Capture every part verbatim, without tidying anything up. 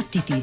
Battiti.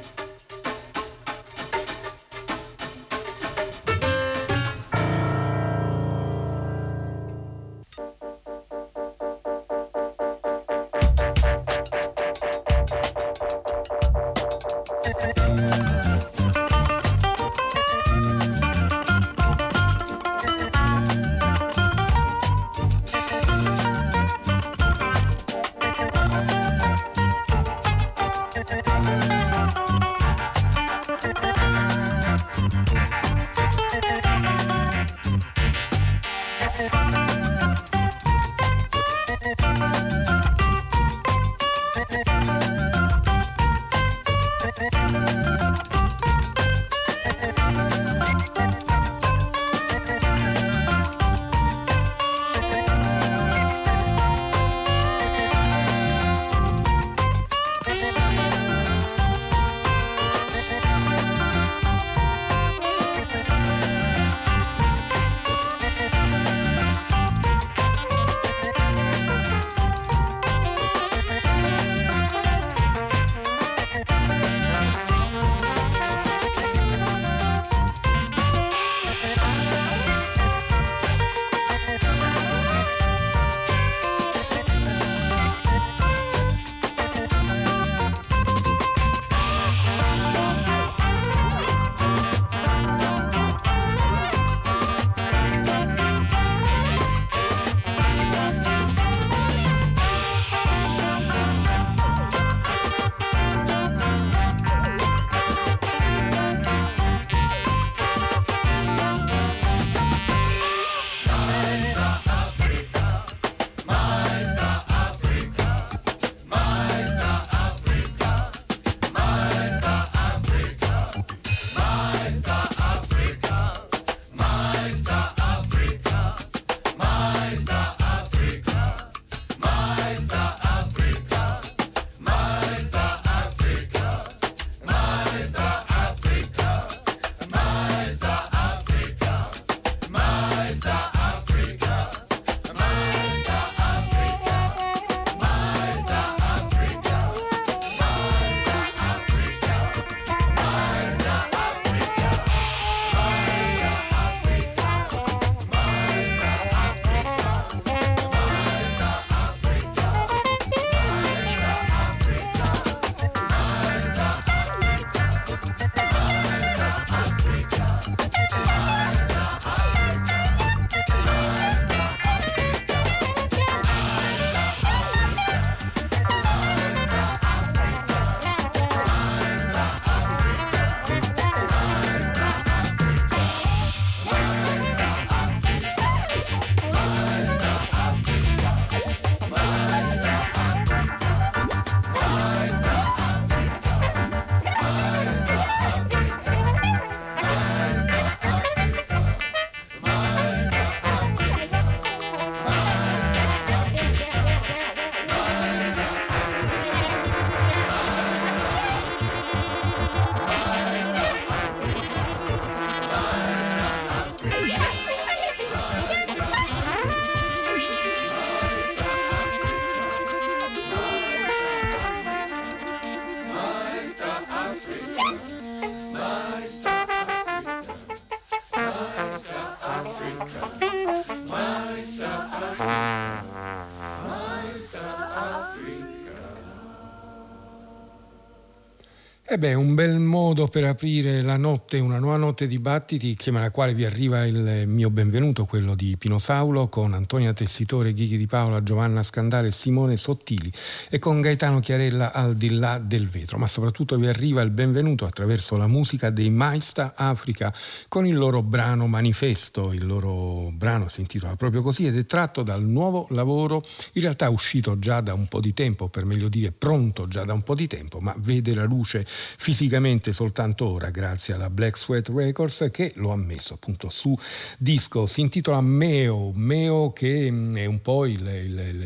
Eh beh, un bel modo per aprire la notte, una nuova notte di battiti, insieme alla quale vi arriva il mio benvenuto, quello di Pino Saulo, con Antonia Tessitore, Gigi Di Paola, Giovanna Scandale, Simone Sottili e con Gaetano Chiarella al di là del vetro. Ma soprattutto vi arriva il benvenuto attraverso la musica dei Maistah Afrika con il loro brano Manifesto. Il loro brano si intitola proprio così ed è tratto dal nuovo lavoro, in realtà uscito già da un po' di tempo, per meglio dire pronto già da un po' di tempo, ma vede la luce fisicamente soltanto ora grazie alla Black Sweat Records, che lo ha messo appunto su disco. Si intitola Meo, Meo che è un po' il, il, il,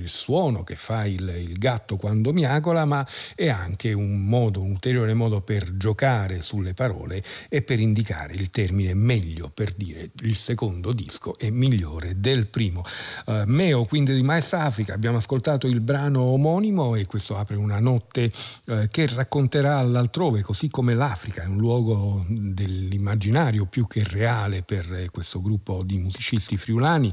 il, il suono che fa il, il gatto quando miagola, ma è anche un modo, un ulteriore modo per giocare sulle parole e per indicare il termine meglio, per dire il secondo disco è migliore del primo. Uh, Meo, quindi, di Maistah Afrika, abbiamo ascoltato il brano omonimo, e questo apre una notte uh, che racconterà l'altrove, così come l'Africa è un luogo dell'immaginario più che reale per questo gruppo di musicisti friulani,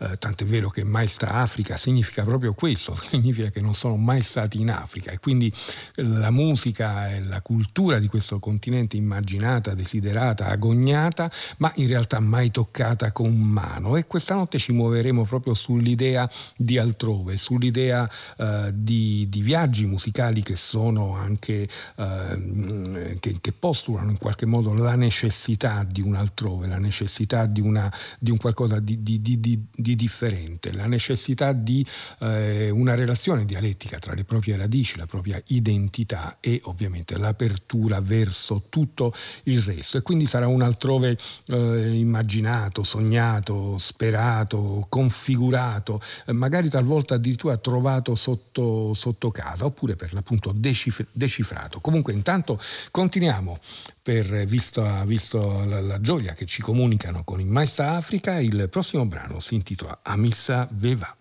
eh, tant'è vero che Maistah Afrika significa proprio questo, significa che non sono mai stati in Africa, e quindi la musica e la cultura di questo continente immaginata, desiderata, agognata, ma in realtà mai toccata con mano. E questa notte ci muoveremo proprio sull'idea di altrove, sull'idea eh, di, di viaggi musicali che sono anche eh, che, che postulano in qualche modo la necessità di un altrove, la necessità di, una, di un qualcosa di, di, di, di, di differente, la necessità di eh, una relazione dialettica tra le proprie radici, la propria identità e ovviamente l'apertura verso tutto il resto. E quindi sarà un altrove eh, immaginato, sognato, sperato, configurato, eh, magari talvolta addirittura trovato sotto, sotto casa, oppure per l'appunto decif- decifrato. Comunque intanto continuiamo, per, visto, visto la, la gioia che ci comunicano con il Maistah Afrika. Il prossimo brano si intitola Amissa Veva.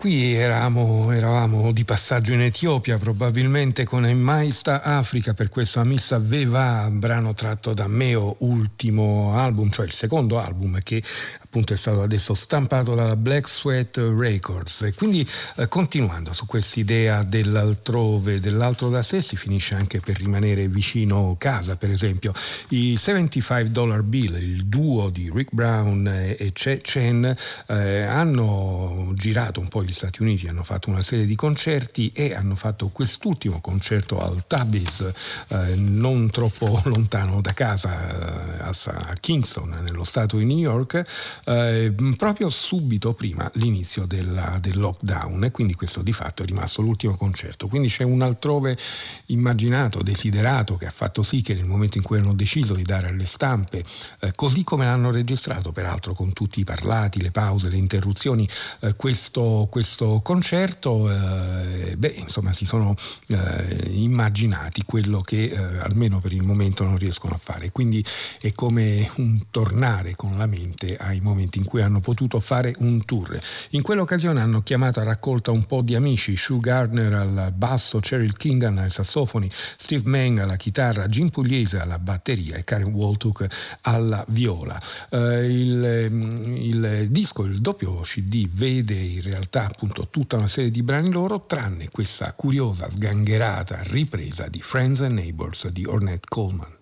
qui eravamo, eravamo di passaggio in Etiopia, probabilmente con Maistah Afrika, per questo Amissa Veva, brano tratto da Meo, ultimo album, cioè il secondo album che appunto è stato adesso stampato dalla Black Sweat Records. E quindi eh, continuando su quest'idea dell'altrove, dell'altro da sé, si finisce anche per rimanere vicino casa. Per esempio i settantacinque dollar bill, il duo di Rick Brown e Chen, eh, hanno girato un po' gli Stati Uniti, hanno fatto una serie di concerti e hanno fatto quest'ultimo concerto al Tabby's, eh, non troppo lontano da casa, a Kingston, nello stato di New York, Eh, proprio subito prima l'inizio della, del lockdown, e quindi questo di fatto è rimasto l'ultimo concerto. Quindi c'è un altrove immaginato, desiderato, che ha fatto sì che nel momento in cui hanno deciso di dare alle stampe, eh, così come l'hanno registrato peraltro con tutti i parlati, le pause, le interruzioni, eh, questo, questo concerto, eh, beh insomma si sono eh, immaginati quello che eh, almeno per il momento non riescono a fare, quindi è come un tornare con la mente ai momenti in cui hanno potuto fare un tour. In quell'occasione hanno chiamato a raccolta un po' di amici: Shu Gardner al basso, Cheryl Kingan ai sassofoni, Steve Meng alla chitarra, Jim Pugliese alla batteria e Karen Waltuk alla viola. Eh, il, il disco, il doppio C D, vede in realtà appunto tutta una serie di brani loro, tranne questa curiosa, sgangherata ripresa di Friends and Neighbors di Ornette Coleman.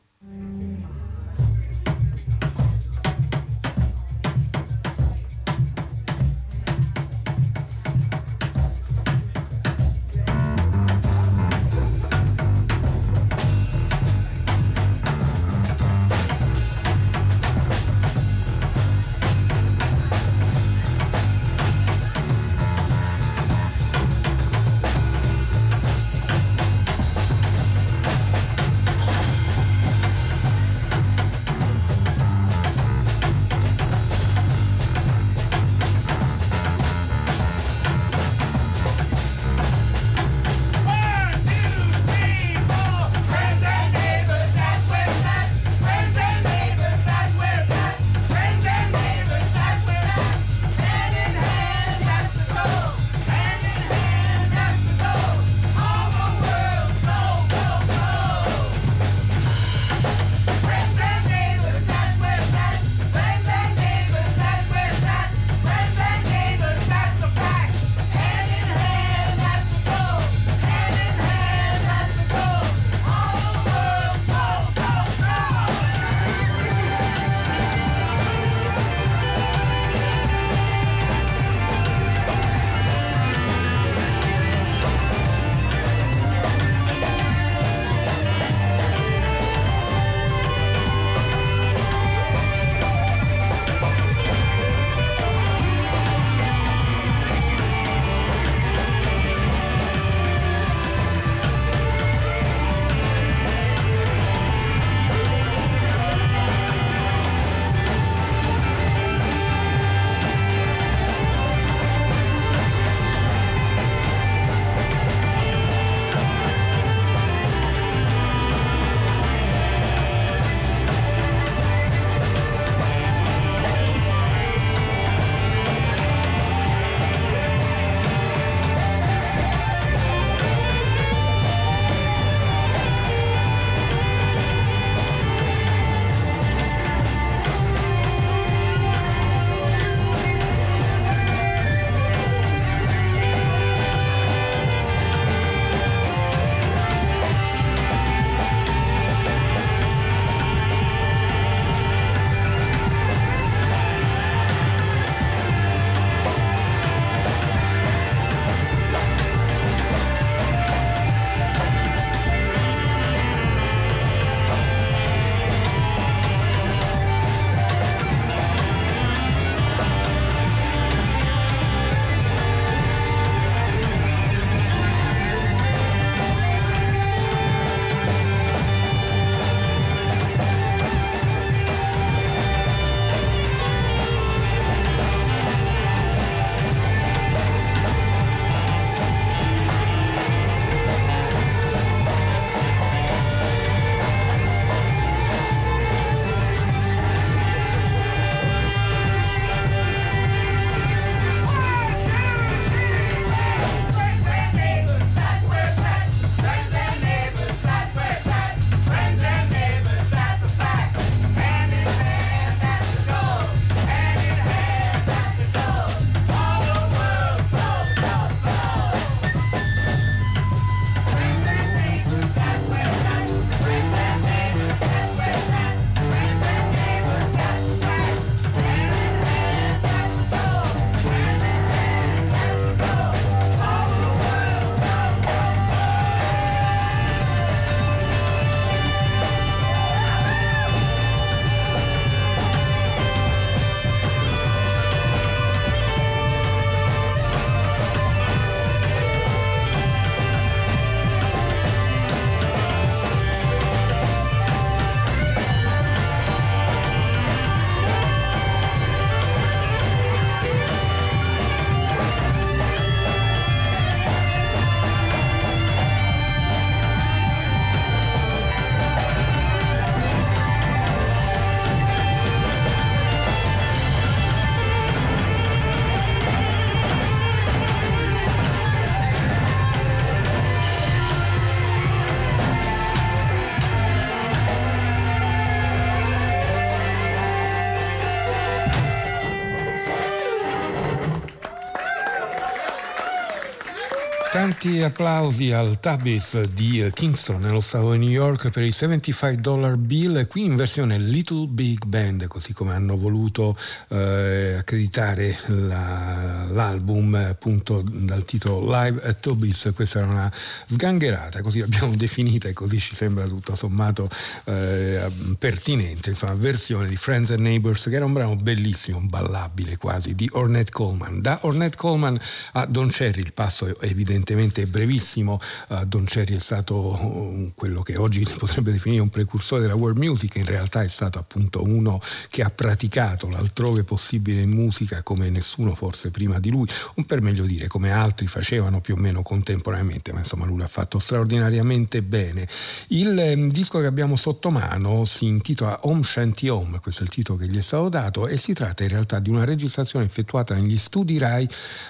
Tanti applausi al Tabis di Kingston nello stato di New York per il settantacinque dollar bill, qui in versione Little Big Band, così come hanno voluto eh, accreditare la, l'album appunto dal titolo Live at Tobis. Questa era una sgangherata, così l'abbiamo definita e così ci sembra tutto sommato eh, pertinente, insomma, versione di Friends and Neighbors, che era un brano bellissimo, ballabile quasi, di Ornette Coleman. Da Ornette Coleman a Don Cherry il passo è evidente, evidentemente brevissimo. uh, Don Cherry è stato uh, quello che oggi potrebbe definire un precursore della world music, in realtà è stato appunto uno che ha praticato l'altrove possibile in musica come nessuno forse prima di lui, o per meglio dire come altri facevano più o meno contemporaneamente, ma insomma lui l'ha fatto straordinariamente bene. Il eh, disco che abbiamo sotto mano si intitola Om Shanti Om, questo è il titolo che gli è stato dato, e si tratta in realtà di una registrazione effettuata negli studi Rai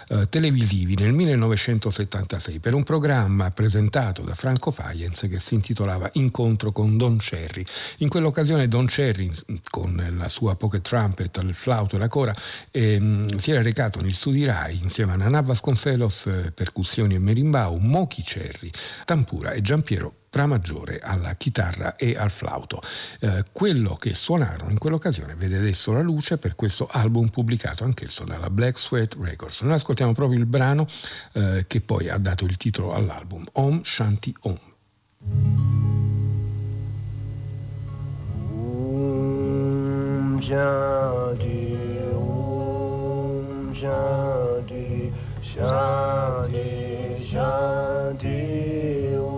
eh, televisivi nel millenovecentosettanta per un programma presentato da Franco Faienza che si intitolava Incontro con Don Cherry. In quell'occasione Don Cherry, con la sua pocket trumpet, il flauto e la cora, ehm, si era recato negli studi Rai insieme a Nanà Vasconcelos, percussioni e merimbau, Moki Cherry, tampura, e Giampiero Maggiore alla chitarra e al flauto. Eh, quello che suonarono in quell'occasione vede adesso la luce per questo album pubblicato anch'esso dalla Black Sweat Records. Noi ascoltiamo proprio il brano eh, che poi ha dato il titolo all'album, Om Shanti Om. Om Shanti, Om Shanti, Shanti, Shanti, Om.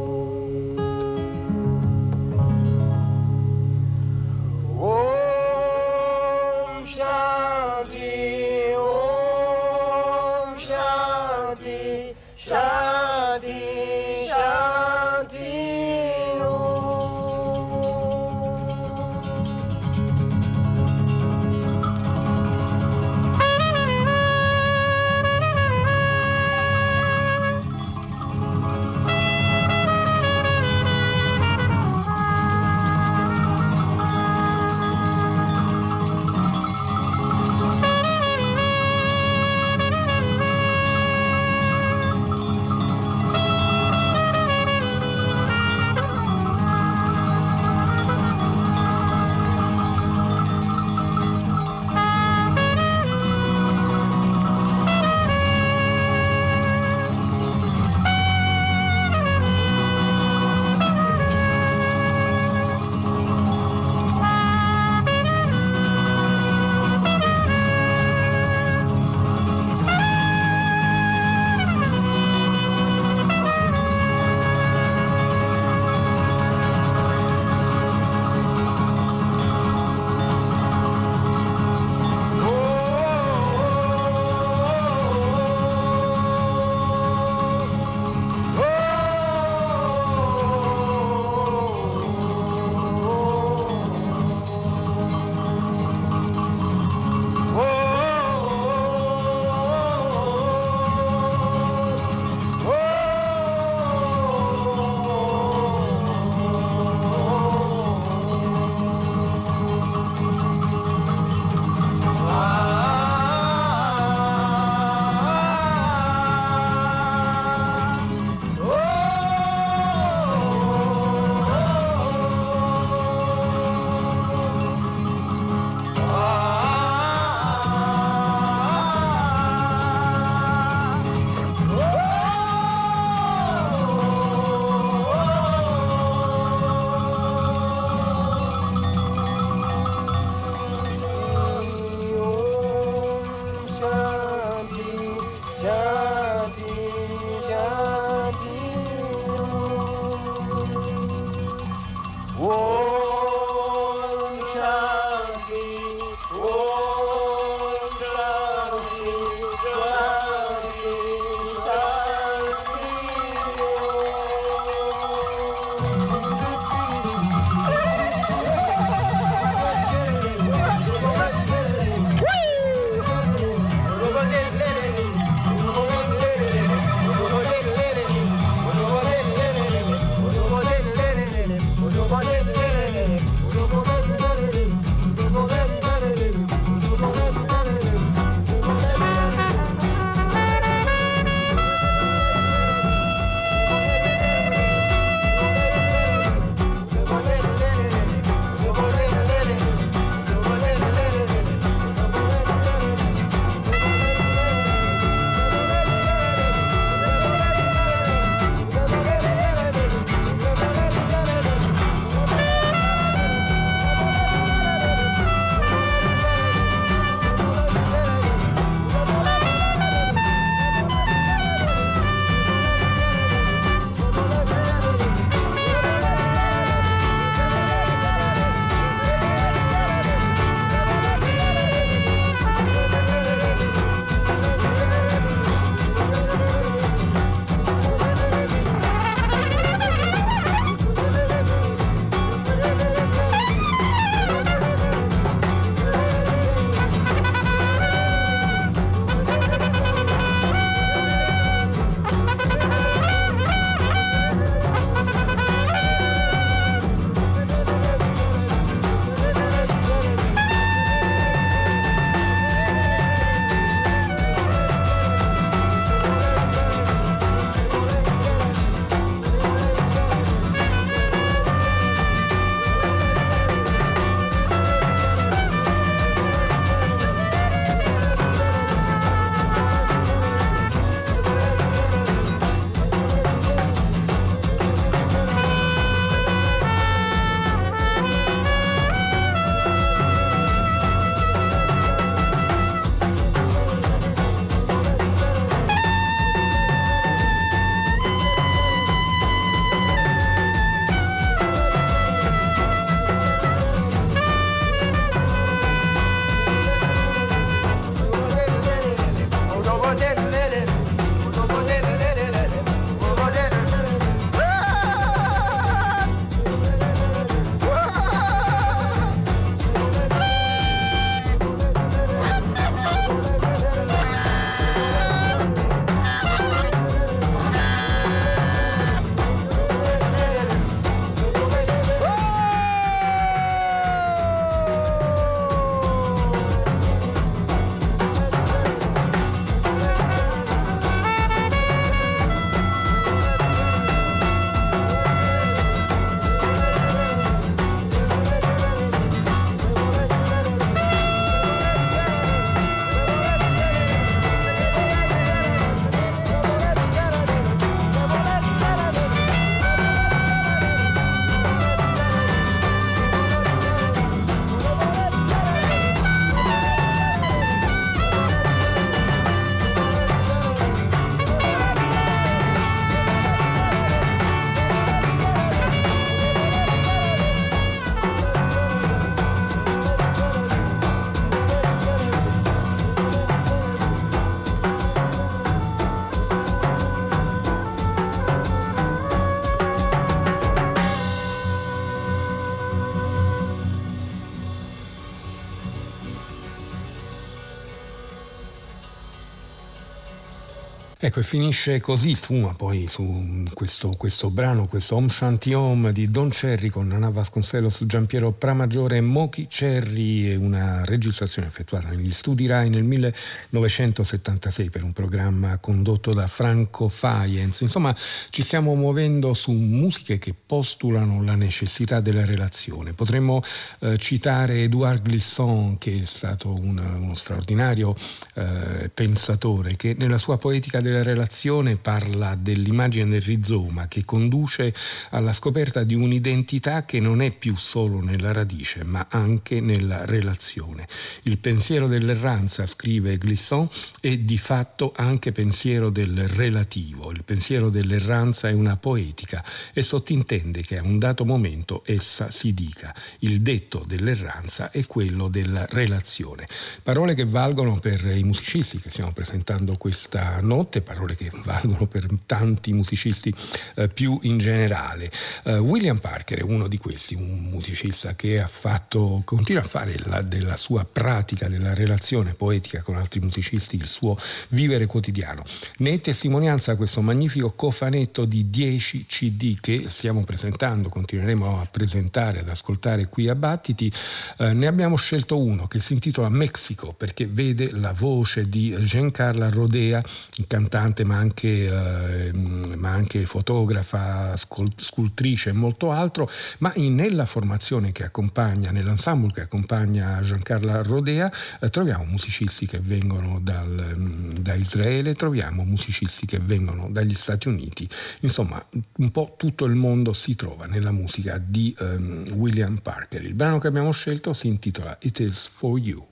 Ecco, e finisce così, sfuma poi su questo, questo brano, questo Om Shanti Om di Don Cherry con Nanà Vasconcelos, Giampiero Pramaggiore e Moki Cherry, una registrazione effettuata negli studi Rai nel millenovecentosettantasei per un programma condotto da Franco Faienza. Insomma, ci stiamo muovendo su musiche che postulano la necessità della relazione. Potremmo eh, citare Édouard Glissant, che è stato un, uno straordinario eh, pensatore, che nella sua poetica del la relazione parla dell'immagine del rizoma che conduce alla scoperta di un'identità che non è più solo nella radice ma anche nella relazione. Il pensiero dell'erranza, scrive Glissant, è di fatto anche pensiero del relativo. Il pensiero dell'erranza è una poetica e sottintende che a un dato momento essa si dica. Il detto dell'erranza è quello della relazione. Parole che valgono per i musicisti che stiamo presentando questa notte, parole che valgono per tanti musicisti eh, più in generale. Eh, William Parker è uno di questi, un musicista che ha fatto, continua a fare la, della sua pratica della relazione poetica con altri musicisti il suo vivere quotidiano. Ne è testimonianza questo magnifico cofanetto di dieci CD che stiamo presentando, continueremo a presentare, ad ascoltare qui a Battiti. Eh, ne abbiamo scelto uno che si intitola Mexico, perché vede la voce di Giancarla Rodea, cantante ma anche, eh, ma anche fotografa, scultrice e molto altro, ma in, nella formazione che accompagna, nell'ensemble che accompagna Giancarla Rodea eh, troviamo musicisti che vengono dal, da Israele, troviamo musicisti che vengono dagli Stati Uniti, insomma un po' tutto il mondo si trova nella musica di eh, William Parker. Il brano che abbiamo scelto si intitola It Is For You.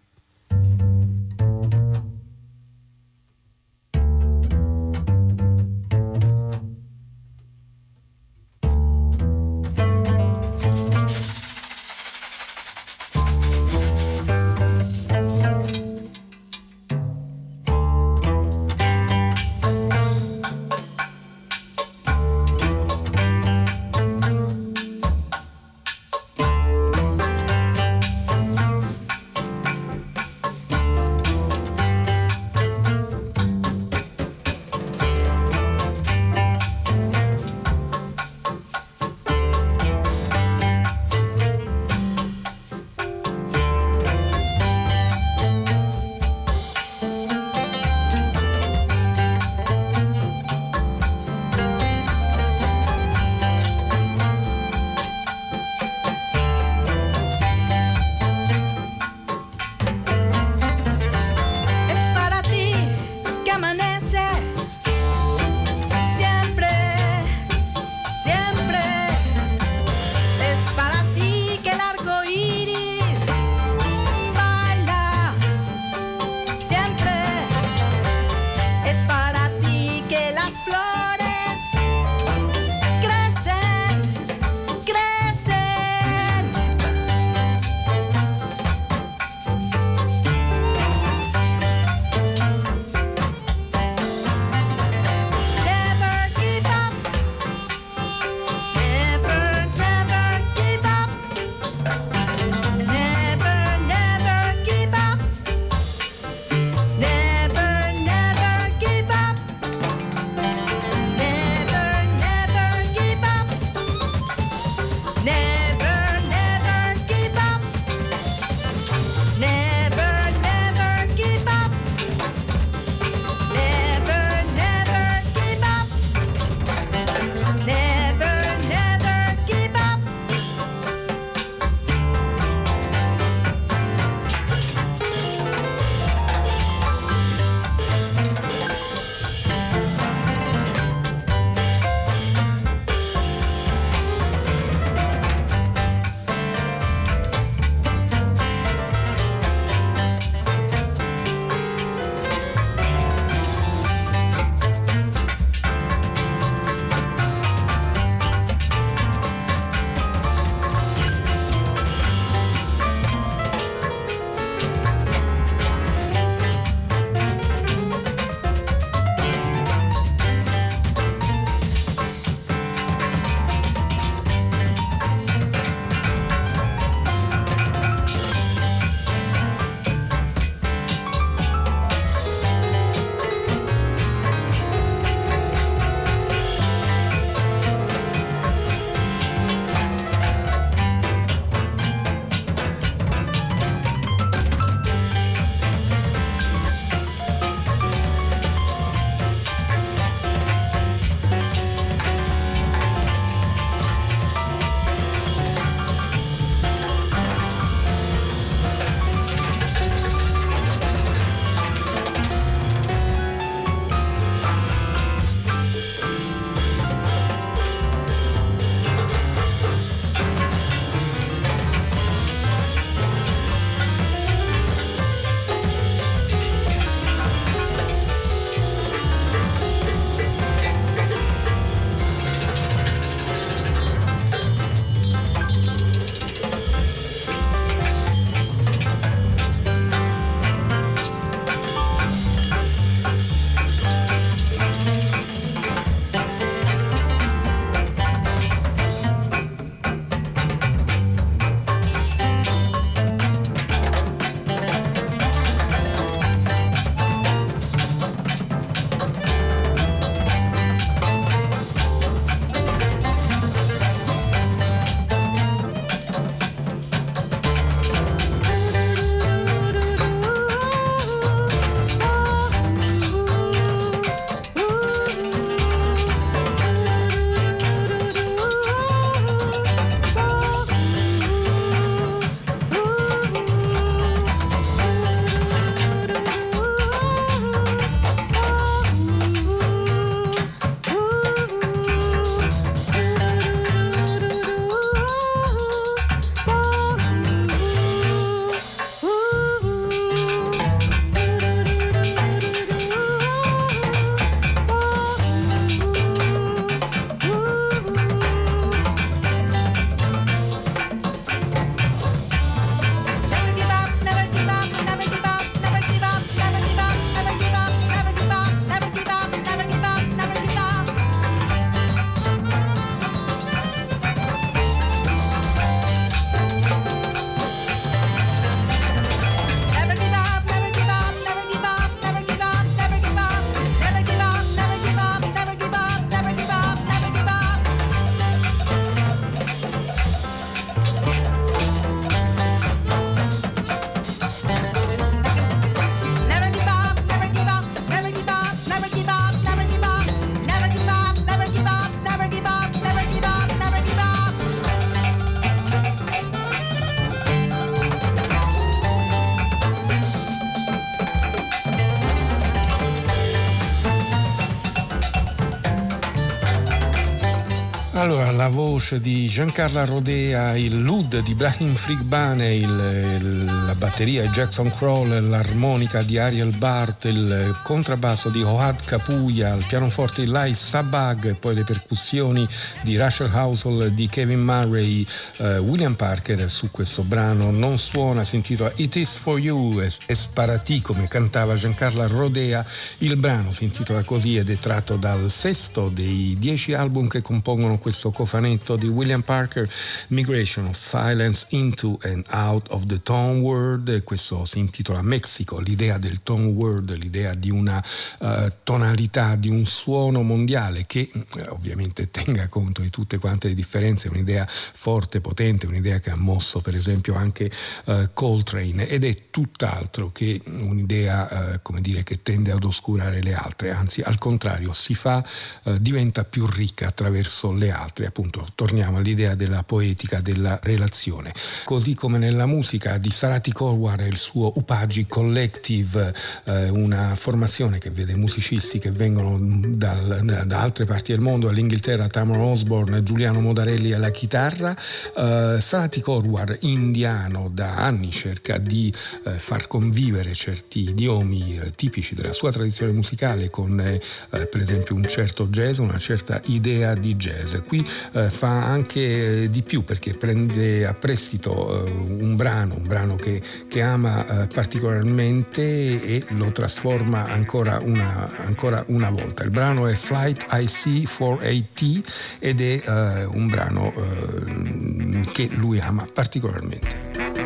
Allora, la voce di Giancarla Rodea, il L U D di Brahim Frigbane, il, il, la batteria di Jackson Crowell, l'armonica di Ariel Bart, il contrabbasso di Ohad Kapuya, il pianoforte di Lai Sabag e poi le percussioni di Rachel Housel, di Kevin Murray. eh, William Parker su questo brano non suona, si intitola It Is For You, è, è Sparati come cantava Giancarla Rodea. Il brano si intitola così ed è tratto dal sesto dei dieci album che compongono questo cofanetto di William Parker, Migration of Silence into and out of the Tone World. Questo si intitola Mexico, l'idea del tone world, l'idea di una uh, tonalità, di un suono mondiale che uh, ovviamente tenga conto di tutte quante le differenze, un'idea forte, potente, un'idea che ha mosso per esempio anche uh, Coltrane, ed è tutt'altro che un'idea uh, come dire che tende ad oscurare le altre, anzi al contrario si fa, uh, diventa più ricca attraverso le altre. Appunto, torniamo all'idea della poetica della relazione. Così come nella musica di Sarathy Korwar e il suo Upagi Collective, eh, una formazione che vede musicisti che vengono dal, da altre parti del mondo, all'Inghilterra Tamara Osborne, Giuliano Modarelli alla chitarra. eh, Sarathy Korwar, indiano, da anni cerca di eh, far convivere certi idiomi eh, tipici della sua tradizione musicale con eh, per esempio un certo jazz, una certa idea di jazz. Qui eh, fa anche eh, di più, perché prende a prestito eh, un brano, un brano che, che ama eh, particolarmente e lo trasforma ancora una, ancora una volta. Il brano è Flight I C quattro A T ed è eh, un brano eh, che lui ama particolarmente.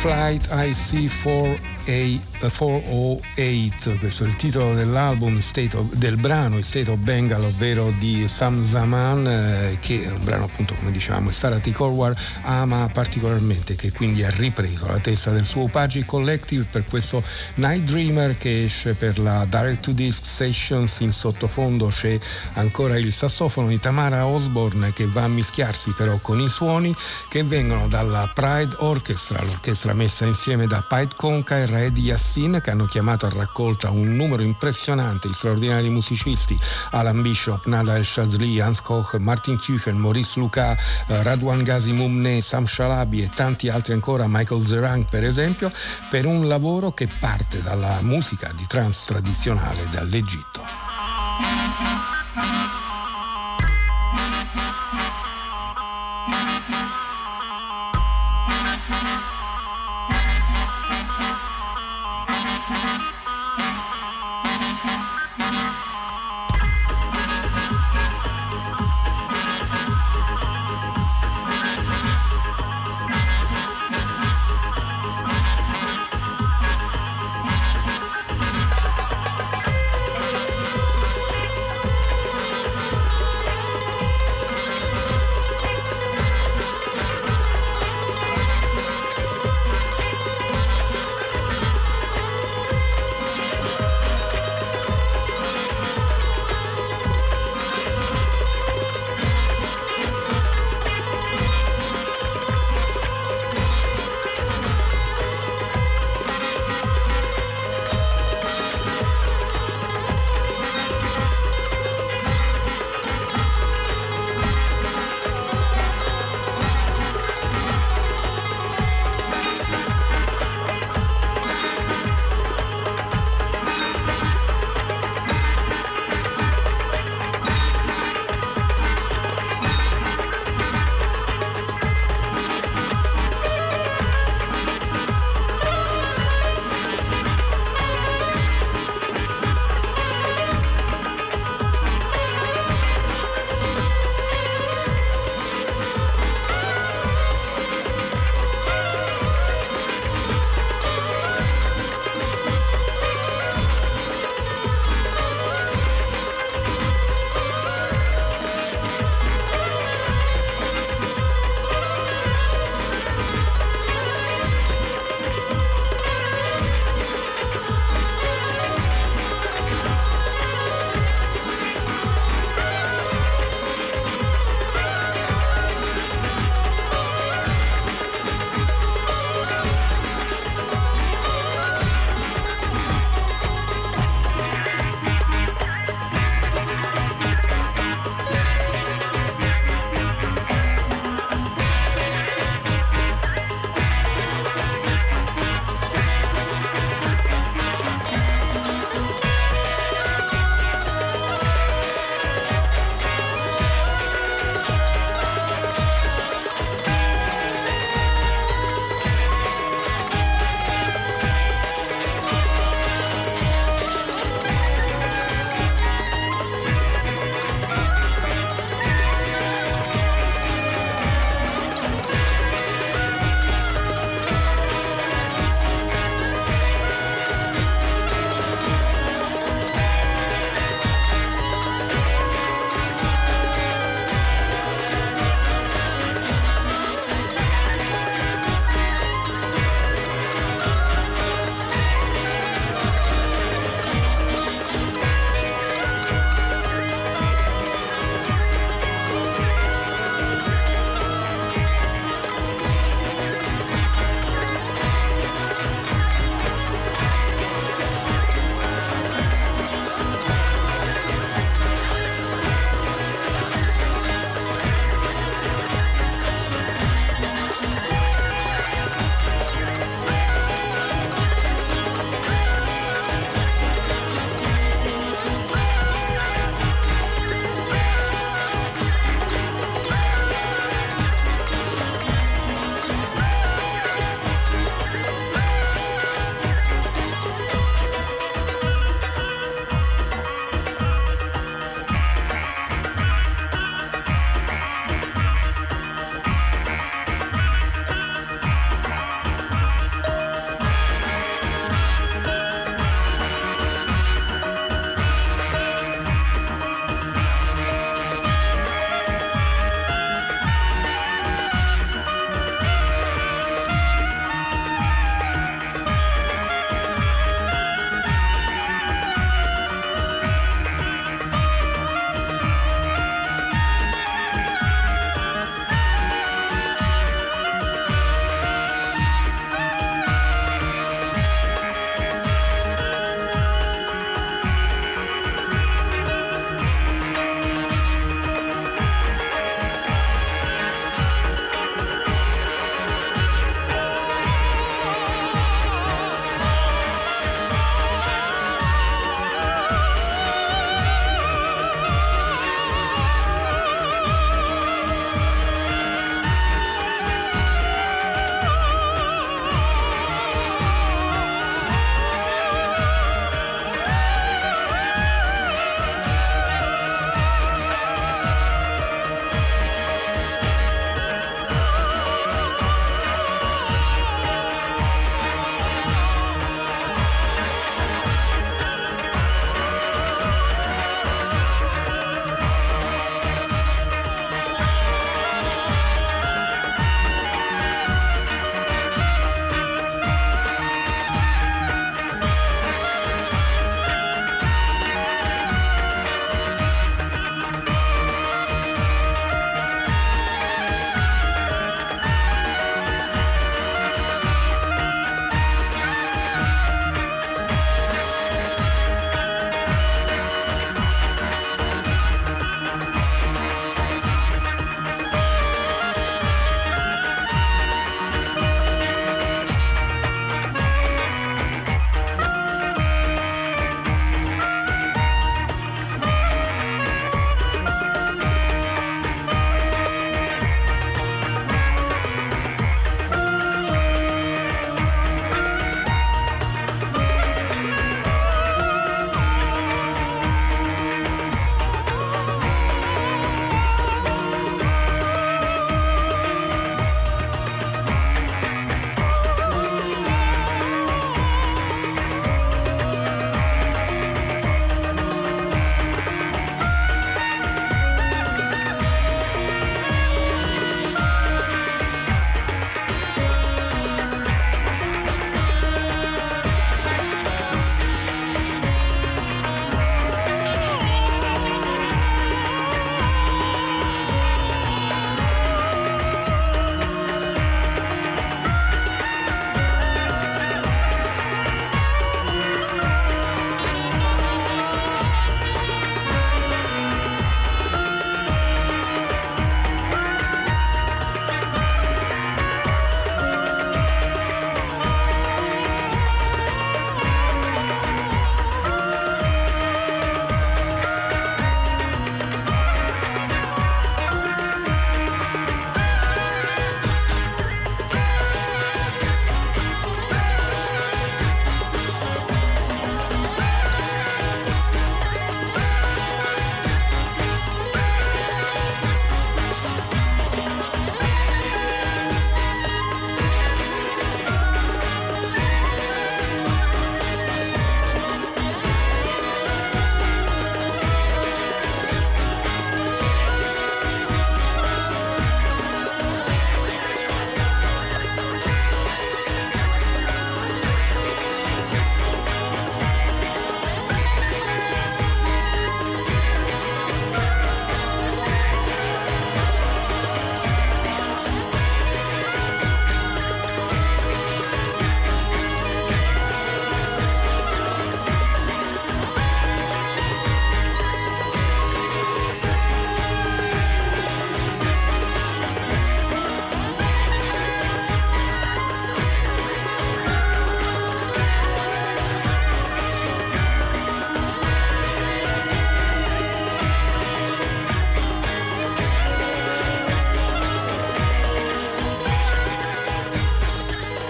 Flight I C quattromila otto, questo è il titolo dell'album State of, del brano State of Bengal, ovvero di Sam Zaman, eh, che è un brano, appunto, come dicevamo, Sarathy Korwar ama particolarmente, che quindi ha ripreso la testa del suo Pagi Collective per questo Night Dreamer che esce per la Direct to Disc Sessions. In sottofondo c'è ancora il sassofono di Tamara Osborne, che va a mischiarsi però con i suoni che vengono dalla PRAED Orchestra, l'orchestra messa insieme da Pete Conca e Red Yassin, che hanno chiamato a raccolta un numero impressionante di straordinari musicisti: Alan Bishop, Nadah El Shazly, Hans Koch, Martin Küchen, Maurice Lucas, Radwan Ghazi Mumne, Sam Shalabi e tanti altri ancora, Michael Zerang per esempio, per un lavoro che parte dalla musica di trance tradizionale dall'Egitto.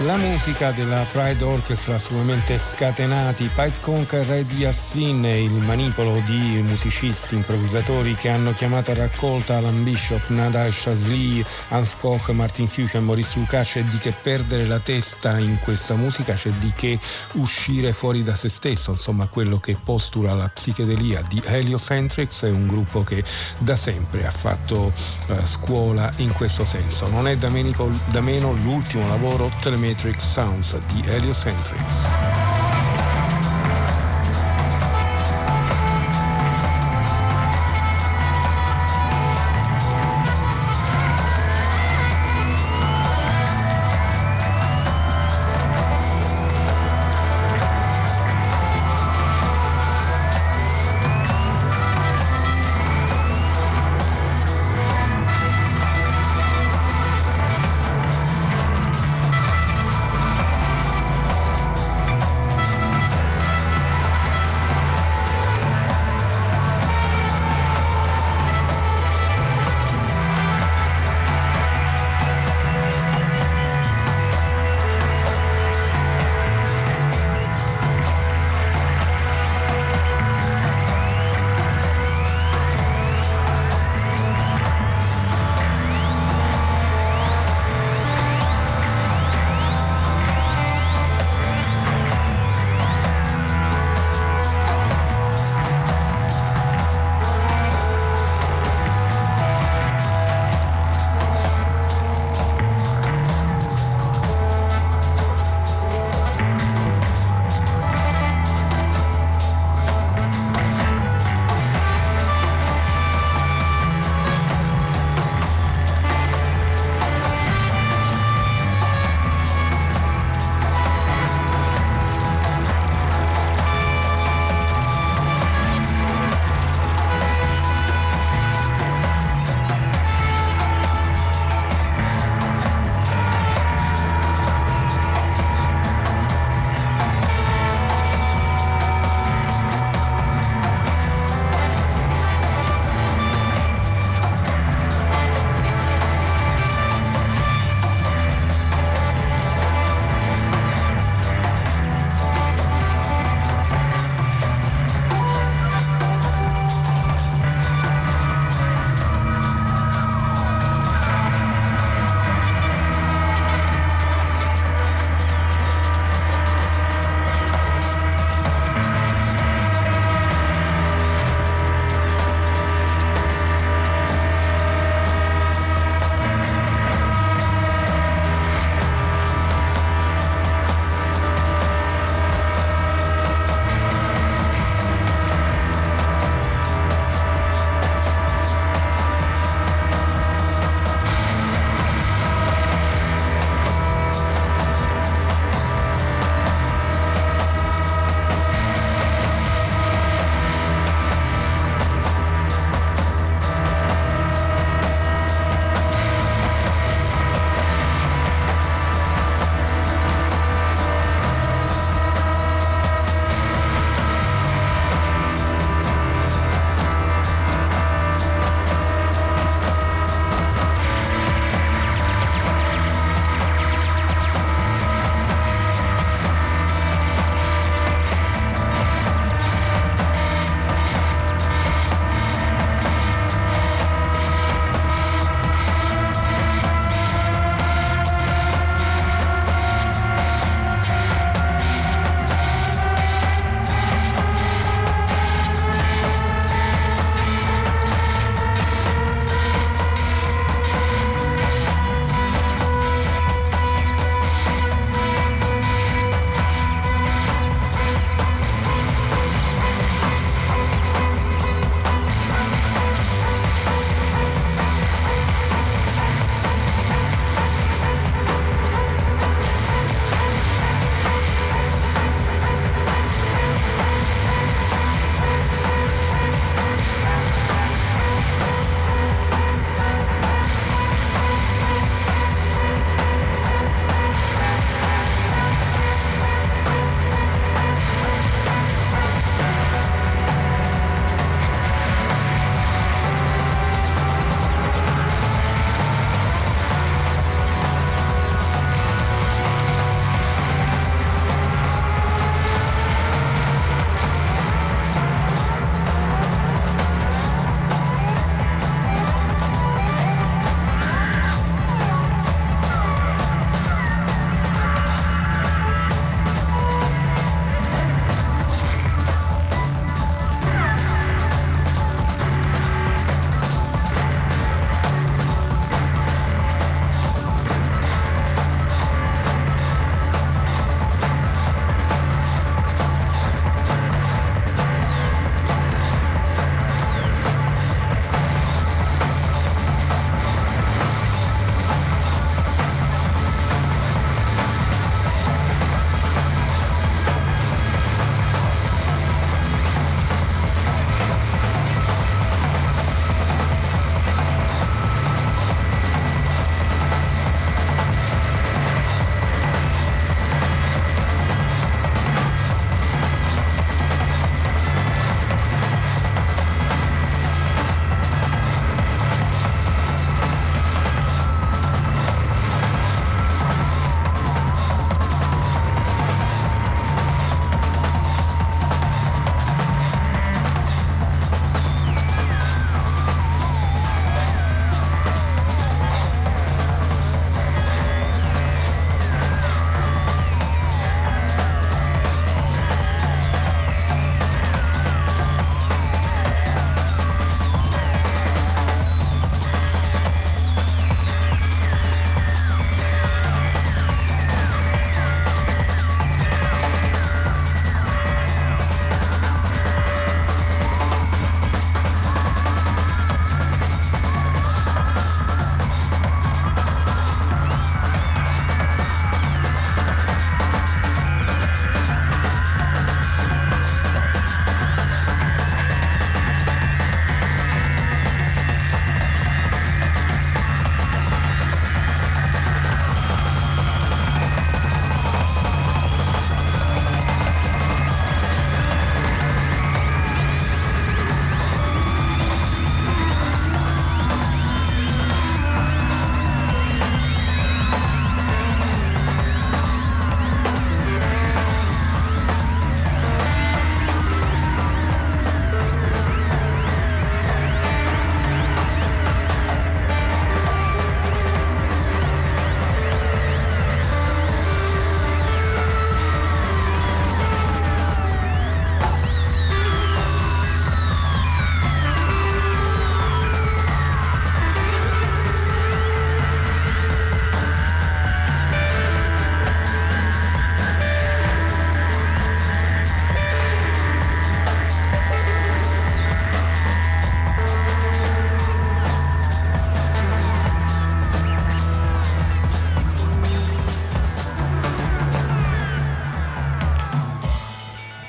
La musica della PRAED Orchestra, assolutamente scatenati, Pete Conk e Red Yassin, il manipolo di musicisti improvvisatori che hanno chiamato a raccolta Alan Bishop, Nadah El Shazly, Hans Koch, Martin Küchen, Maurice Lucas. C'è di che perdere la testa in questa musica, c'è di che uscire fuori da se stesso, insomma quello che postula la psichedelia di Heliocentrics, è un gruppo che da sempre ha fatto eh, scuola in questo senso. Non è da, menico, da meno l'ultimo lavoro tremendo Matrix Sounds di Heliocentrics.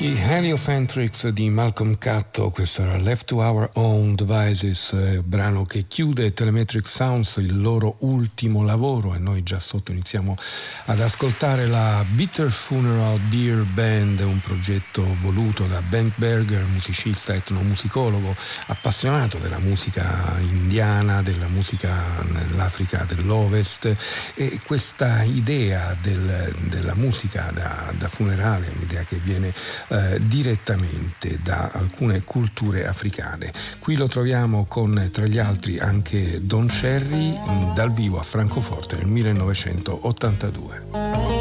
I Heliocentrics di Malcolm Catto, questo era Left to Our Own Devices, eh, brano che chiude Telemetric Sounds, il loro ultimo lavoro, e noi già sotto iniziamo ad ascoltare la Bitter Funeral Beer Band, un progetto voluto da Bengt Berger, musicista etnomusicologo appassionato della musica indiana, della musica nell'Africa dell'Ovest, e questa idea del, della musica da, da funerale, un'idea che viene Eh, direttamente da alcune culture africane. Qui lo troviamo con, tra gli altri, anche Don Cherry dal vivo a Francoforte nel millenovecentottantadue.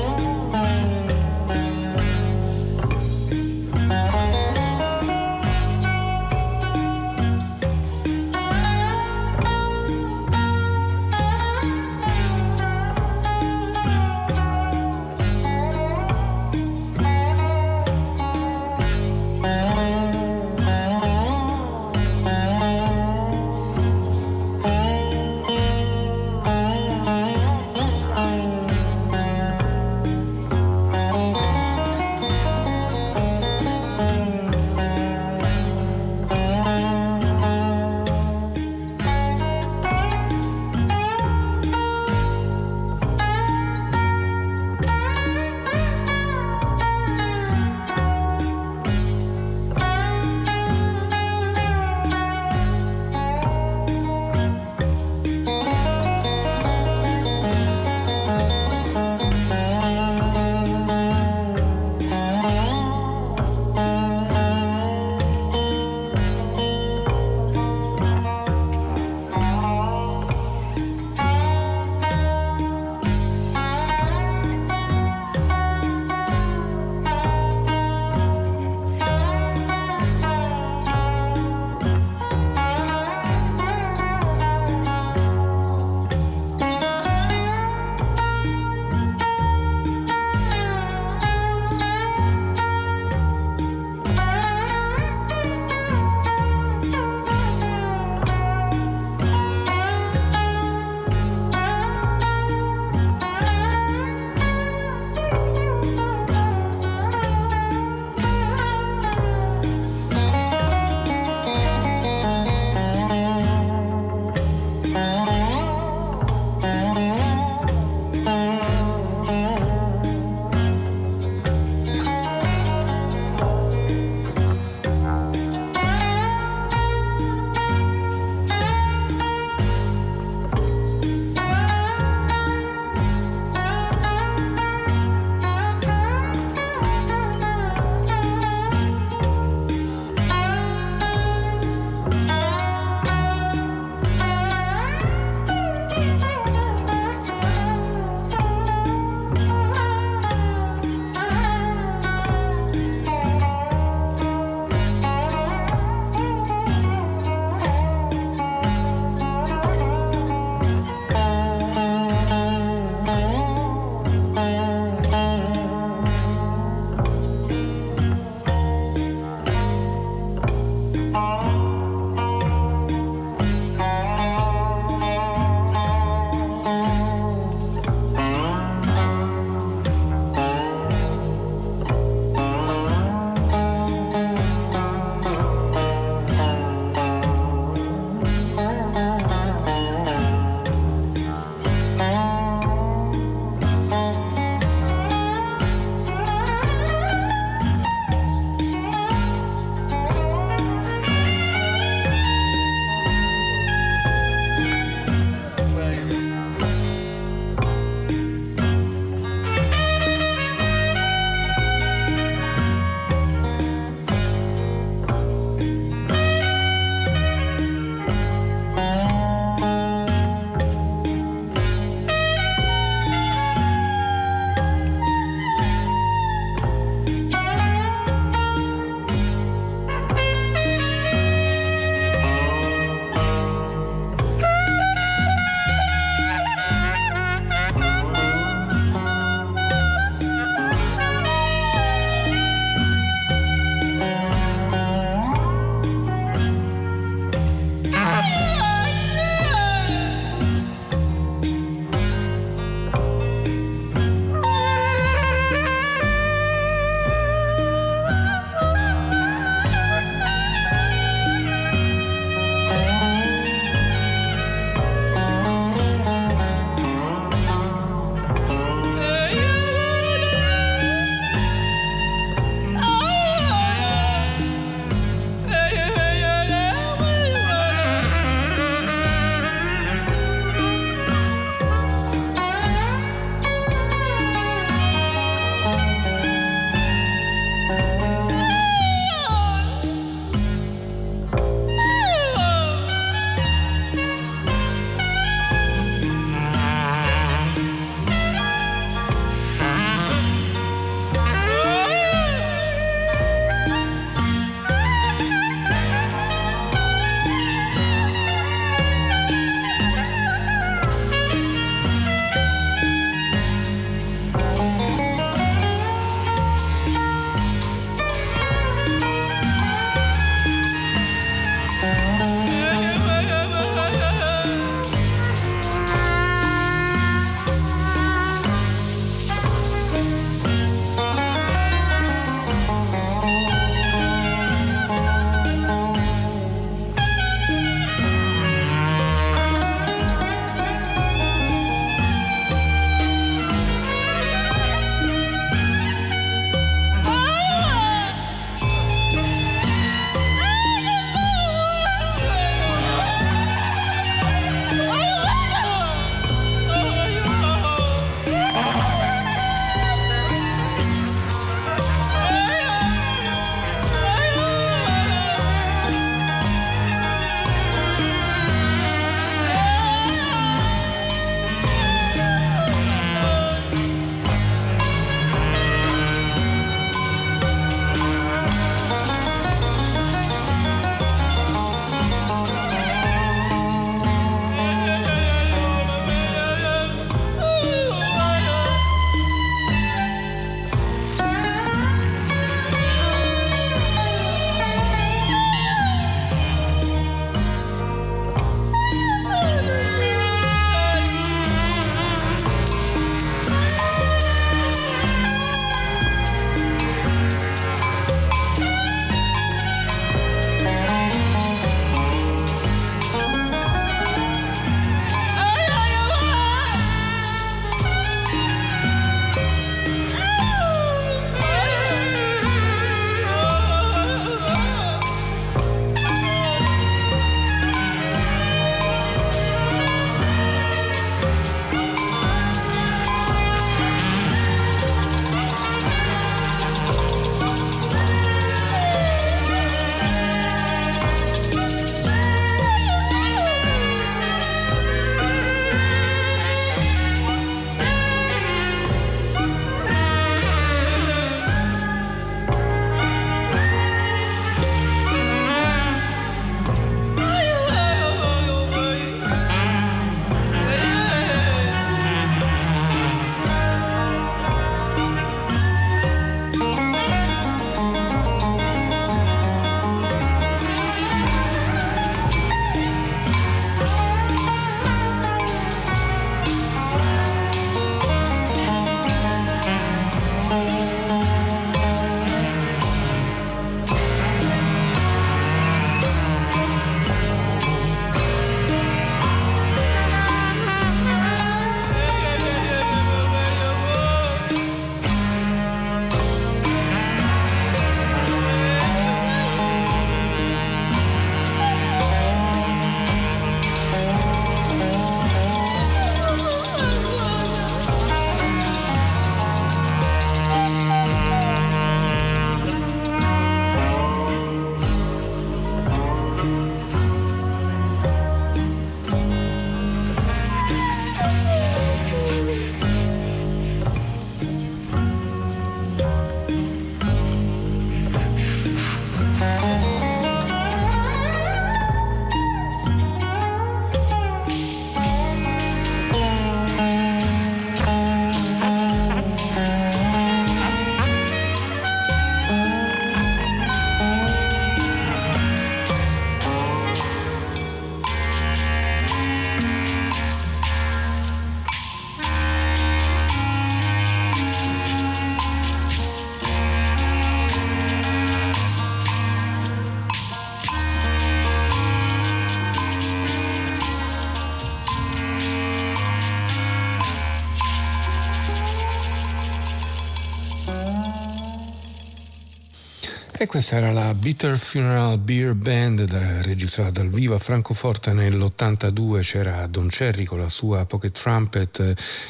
E questa era la Bitter Funeral Beer Band, da, registrata dal vivo a Francoforte nell'ottantadue. C'era Don Cherry con la sua pocket trumpet,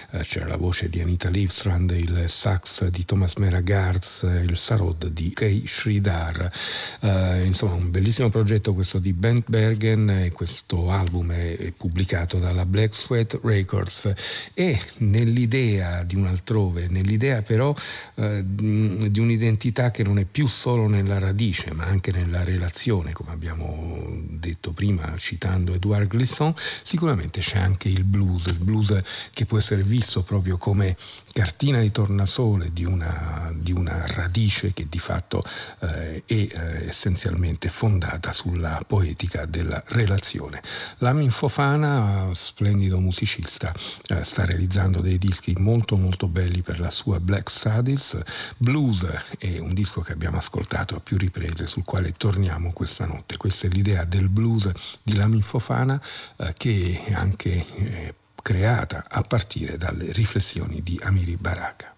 eh, c'era la voce di Anita Livstrand, il sax di Thomas Mera-Gartz, il sarod di Kay Sridhar. Eh, insomma, un bellissimo progetto questo di Bengt Bergen, e questo album è, è pubblicato dalla Black Sweat Records. E nell'idea di un altrove, nell'idea però eh, di un'identità che non è più solo nella radice ma anche nella relazione, come abbiamo detto prima citando Édouard Glissant, sicuramente c'è anche il blues, il blues che può essere visto proprio come cartina di tornasole di una, di una radice che di fatto eh, è eh, essenzialmente fondata sulla poetica della relazione. Lamin Fofana, splendido musicista, eh, sta realizzando dei dischi molto molto belli per la sua Black Studies. Blues è un disco che abbiamo ascoltato a più riprese, sul quale torniamo questa notte. Questa è l'idea del blues di Lamin Fofana, eh, che è anche eh, creata a partire dalle riflessioni di Amiri Baraka.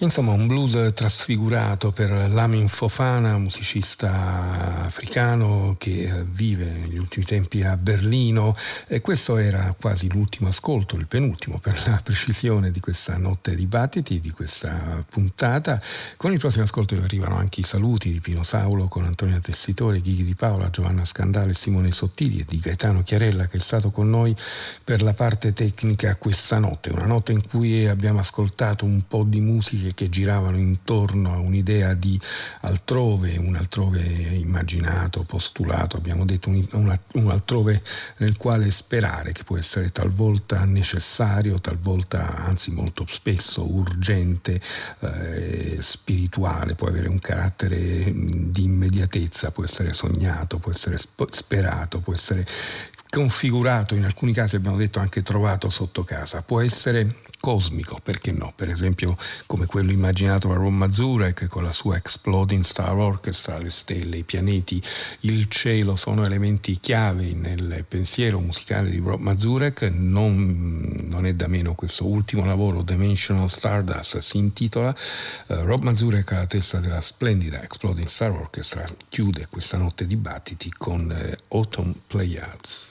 Insomma, un blues trasfigurato per Lamin Fofana, musicista africano che vive negli ultimi tempi a Berlino, e questo era quasi l'ultimo ascolto, il penultimo per la precisione, di questa notte di Battiti, di questa puntata. Con il prossimo ascolto arrivano anche i saluti di Pino Saulo con Antonia Tessitore, Gigi Di Paola, Giovanna Scandale, Simone Sottili e di Gaetano Chiarella, che è stato con noi per la parte tecnica questa notte, una notte in cui abbiamo ascoltato un po' di musica che giravano intorno a un'idea di altrove, un altrove immaginato, postulato, abbiamo detto un, un, un altrove nel quale sperare, che può essere talvolta necessario, talvolta, anzi molto spesso, urgente, eh, spirituale, può avere un carattere di immediatezza, può essere sognato, può essere sp- sperato, può essere configurato, in alcuni casi abbiamo detto anche trovato sotto casa, può essere cosmico, perché no, per esempio come quello immaginato da Rob Mazurek con la sua Exploding Star Orchestra. Le stelle, i pianeti, il cielo sono elementi chiave nel pensiero musicale di Rob Mazurek, non, non è da meno questo ultimo lavoro, Dimensional Stardust si intitola. eh, Rob Mazurek alla testa della splendida Exploding Star Orchestra chiude questa notte di Battiti con eh, Autumn Playouts.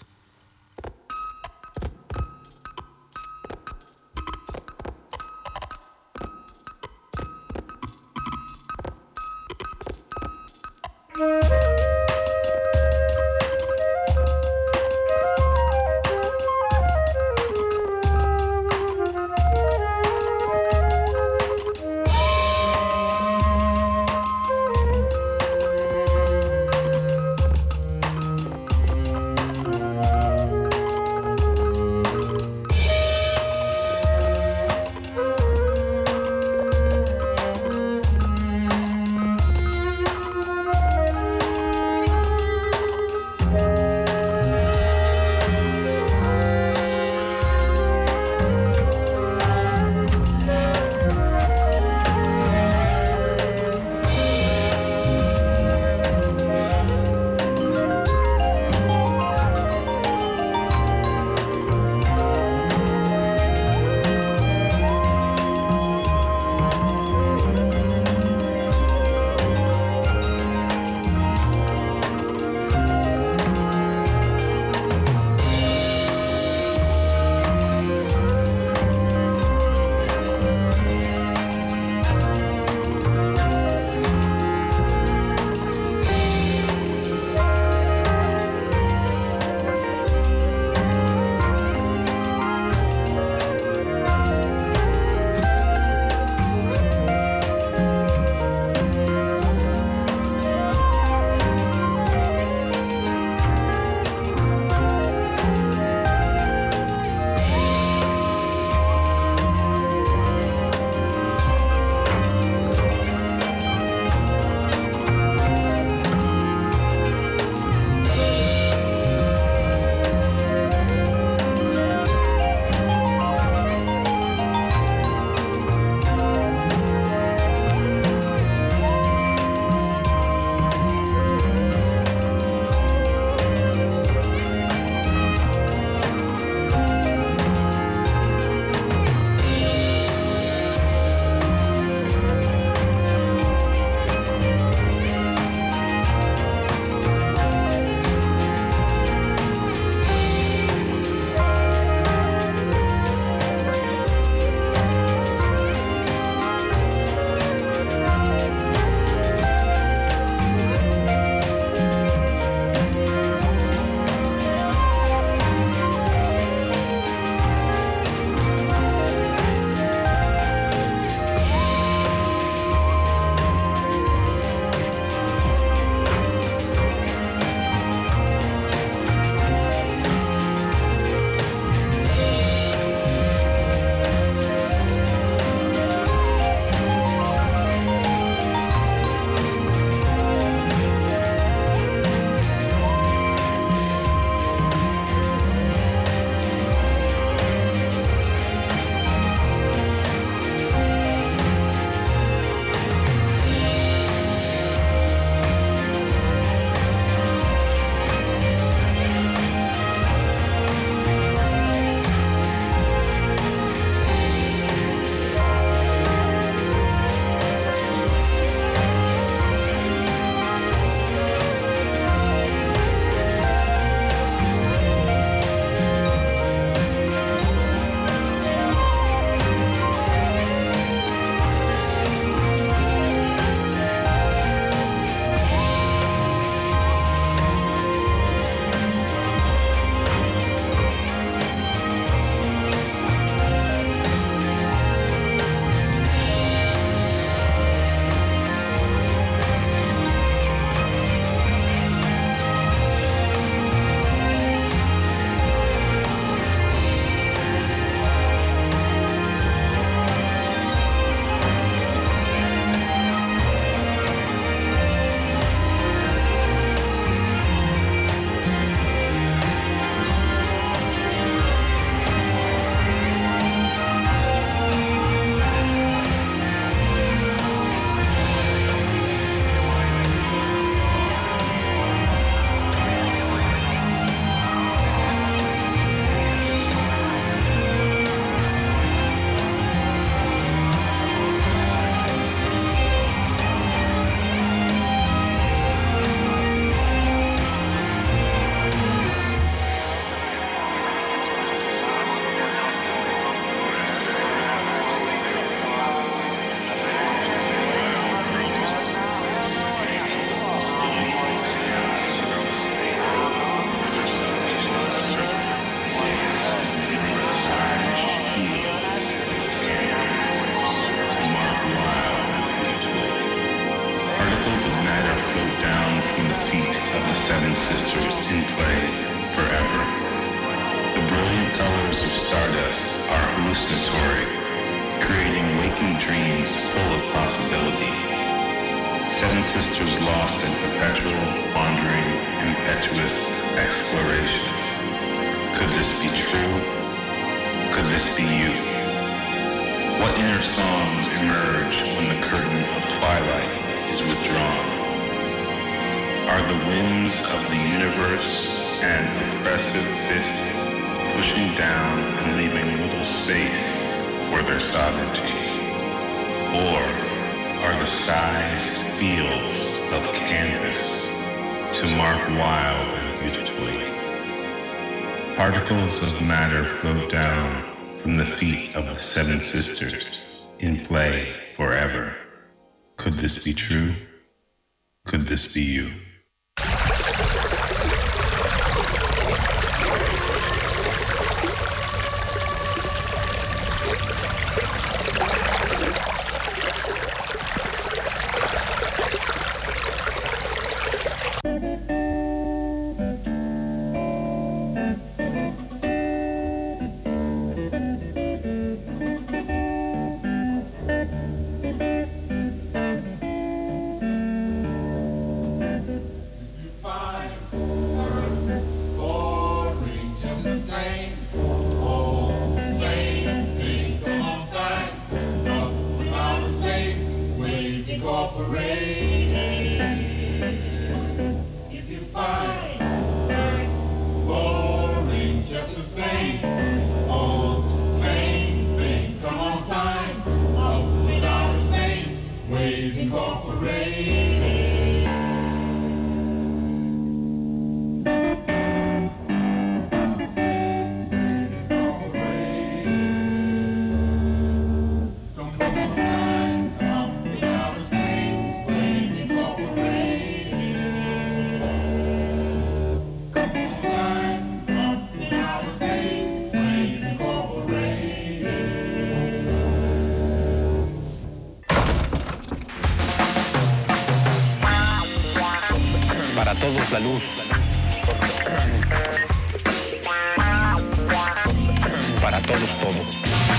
perpetual, wandering, impetuous exploration. Could this be true? Could this be you? What inner songs emerge when the curtain of twilight is withdrawn? Are the winds of the universe and oppressive fists pushing down and leaving little space for their sovereignty? Or are the skies fields of canvas to mark wild and beautifully? Particles of matter float down from the feet of the seven sisters in play forever. Could this be true? Could this be you? La luz. Para todos, todos.